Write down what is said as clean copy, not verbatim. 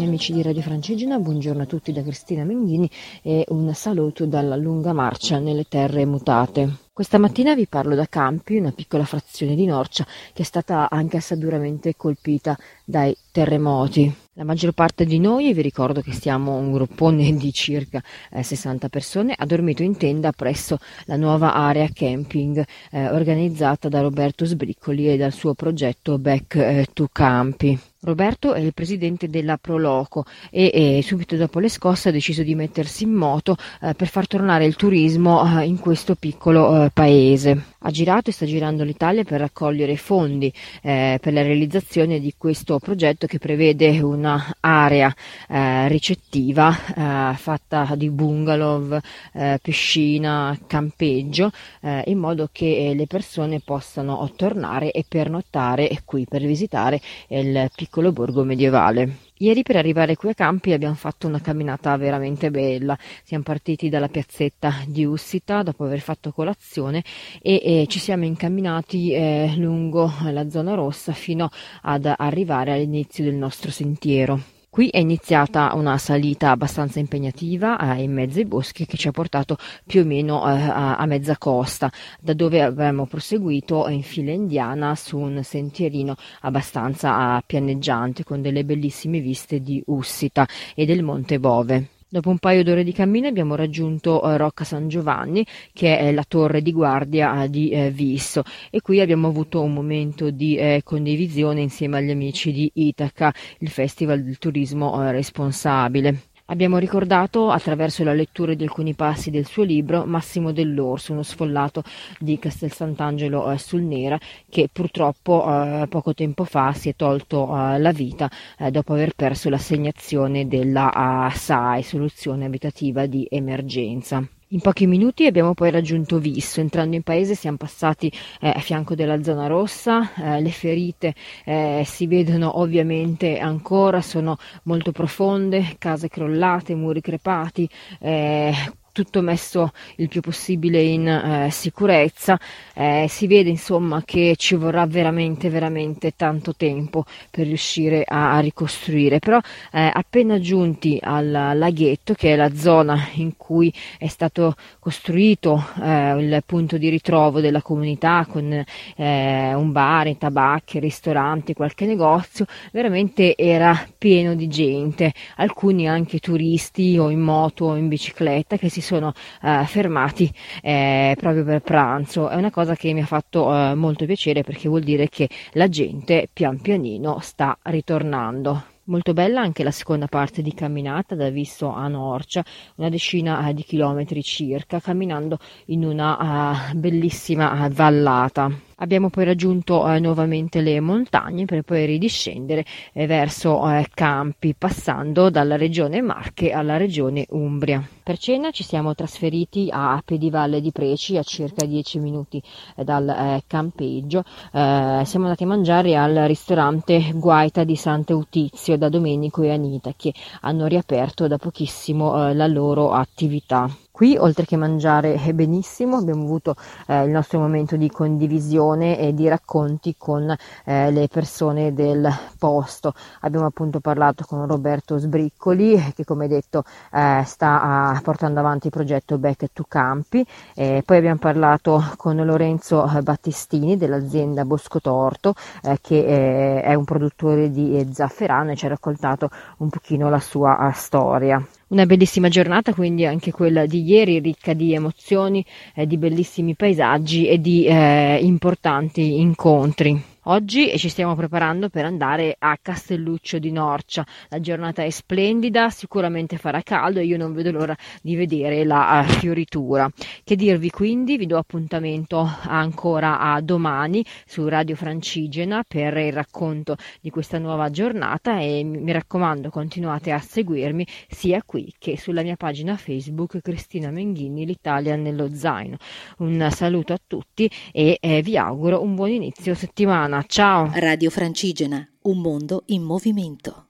Amici di Radio Francigena, buongiorno a tutti da Cristina Menghini e un saluto dalla Lunga Marcia nelle Terre Mutate. Questa mattina vi parlo da Campi, una piccola frazione di Norcia che è stata anch'essa duramente colpita dai terremoti. La maggior parte di noi, vi ricordo che siamo un gruppone di circa 60 persone, ha dormito in tenda presso la nuova area camping organizzata da Roberto Sbriccoli e dal suo progetto Back to Campi. Roberto è il presidente della Proloco e subito dopo le scosse ha deciso di mettersi in moto per far tornare il turismo in questo piccolo paese. Ha girato e sta girando l'Italia per raccogliere fondi per la realizzazione di questo progetto che prevede una area ricettiva fatta di bungalow, piscina, campeggio, in modo che le persone possano tornare e pernottare qui per visitare il piccolo borgo medievale. Ieri per arrivare qui a Campi abbiamo fatto una camminata veramente bella, siamo partiti dalla piazzetta di Ussita dopo aver fatto colazione e ci siamo incamminati lungo la zona rossa fino ad arrivare all'inizio del nostro sentiero. Qui è iniziata una salita abbastanza impegnativa in mezzo ai boschi che ci ha portato più o meno a mezza costa, da dove abbiamo proseguito in fila indiana su un sentierino abbastanza pianeggiante con delle bellissime viste di Ussita e del Monte Bove. Dopo un paio d'ore di cammino abbiamo raggiunto Rocca San Giovanni, che è la torre di guardia di Visso, e qui abbiamo avuto un momento di condivisione insieme agli amici di Itaca, il festival del turismo responsabile. Abbiamo ricordato, attraverso la lettura di alcuni passi del suo libro, Massimo Dell'Orso, uno sfollato di Castel Sant'Angelo sul Nera, che purtroppo poco tempo fa si è tolto la vita dopo aver perso l'assegnazione della SAE, soluzione abitativa di emergenza. In pochi minuti abbiamo poi raggiunto Visso. Entrando in paese siamo passati a fianco della zona rossa, le ferite si vedono ovviamente ancora, sono molto profonde, case crollate, muri crepati, tutto messo il più possibile in sicurezza, si vede insomma che ci vorrà veramente tanto tempo per riuscire a ricostruire, però appena giunti al laghetto, che è la zona in cui è stato costruito il punto di ritrovo della comunità con un bar, tabacchi, ristoranti, qualche negozio, veramente era pieno di gente, alcuni anche turisti o in moto o in bicicletta che si sono fermati proprio per pranzo. È una cosa che mi ha fatto molto piacere, perché vuol dire che la gente pian pianino sta ritornando. Molto bella anche la seconda parte di camminata da Visso a Norcia, una decina di chilometri circa, camminando in una bellissima vallata. Abbiamo poi raggiunto nuovamente le montagne per poi ridiscendere verso Campi, passando dalla regione Marche alla regione Umbria. Per cena ci siamo trasferiti a Pedivalle di Preci, a circa 10 minuti dal campeggio. Siamo andati a mangiare al ristorante Guaita di Sant'Eutizio da Domenico e Anita, che hanno riaperto da pochissimo la loro attività. Qui, oltre che mangiare benissimo, abbiamo avuto il nostro momento di condivisione e di racconti con le persone del posto. Abbiamo appunto parlato con Roberto Sbriccoli, che come detto sta portando avanti il progetto Back to Campi. Poi abbiamo parlato con Lorenzo Battistini dell'azienda Bosco Torto, che è un produttore di zafferano e ci ha raccontato un pochino la sua storia. Una bellissima giornata quindi anche quella di ieri, ricca di emozioni, di bellissimi paesaggi e di importanti incontri. Oggi ci stiamo preparando per andare a Castelluccio di Norcia. La giornata è splendida, sicuramente farà caldo e io non vedo l'ora di vedere la fioritura. Che dirvi quindi? Vi do appuntamento ancora a domani su Radio Francigena per il racconto di questa nuova giornata e mi raccomando continuate a seguirmi sia qui che sulla mia pagina Facebook Cristina Menghini, l'Italia nello zaino. Un saluto a tutti e vi auguro un buon inizio settimana. Ciao! Radio Francigena, un mondo in movimento.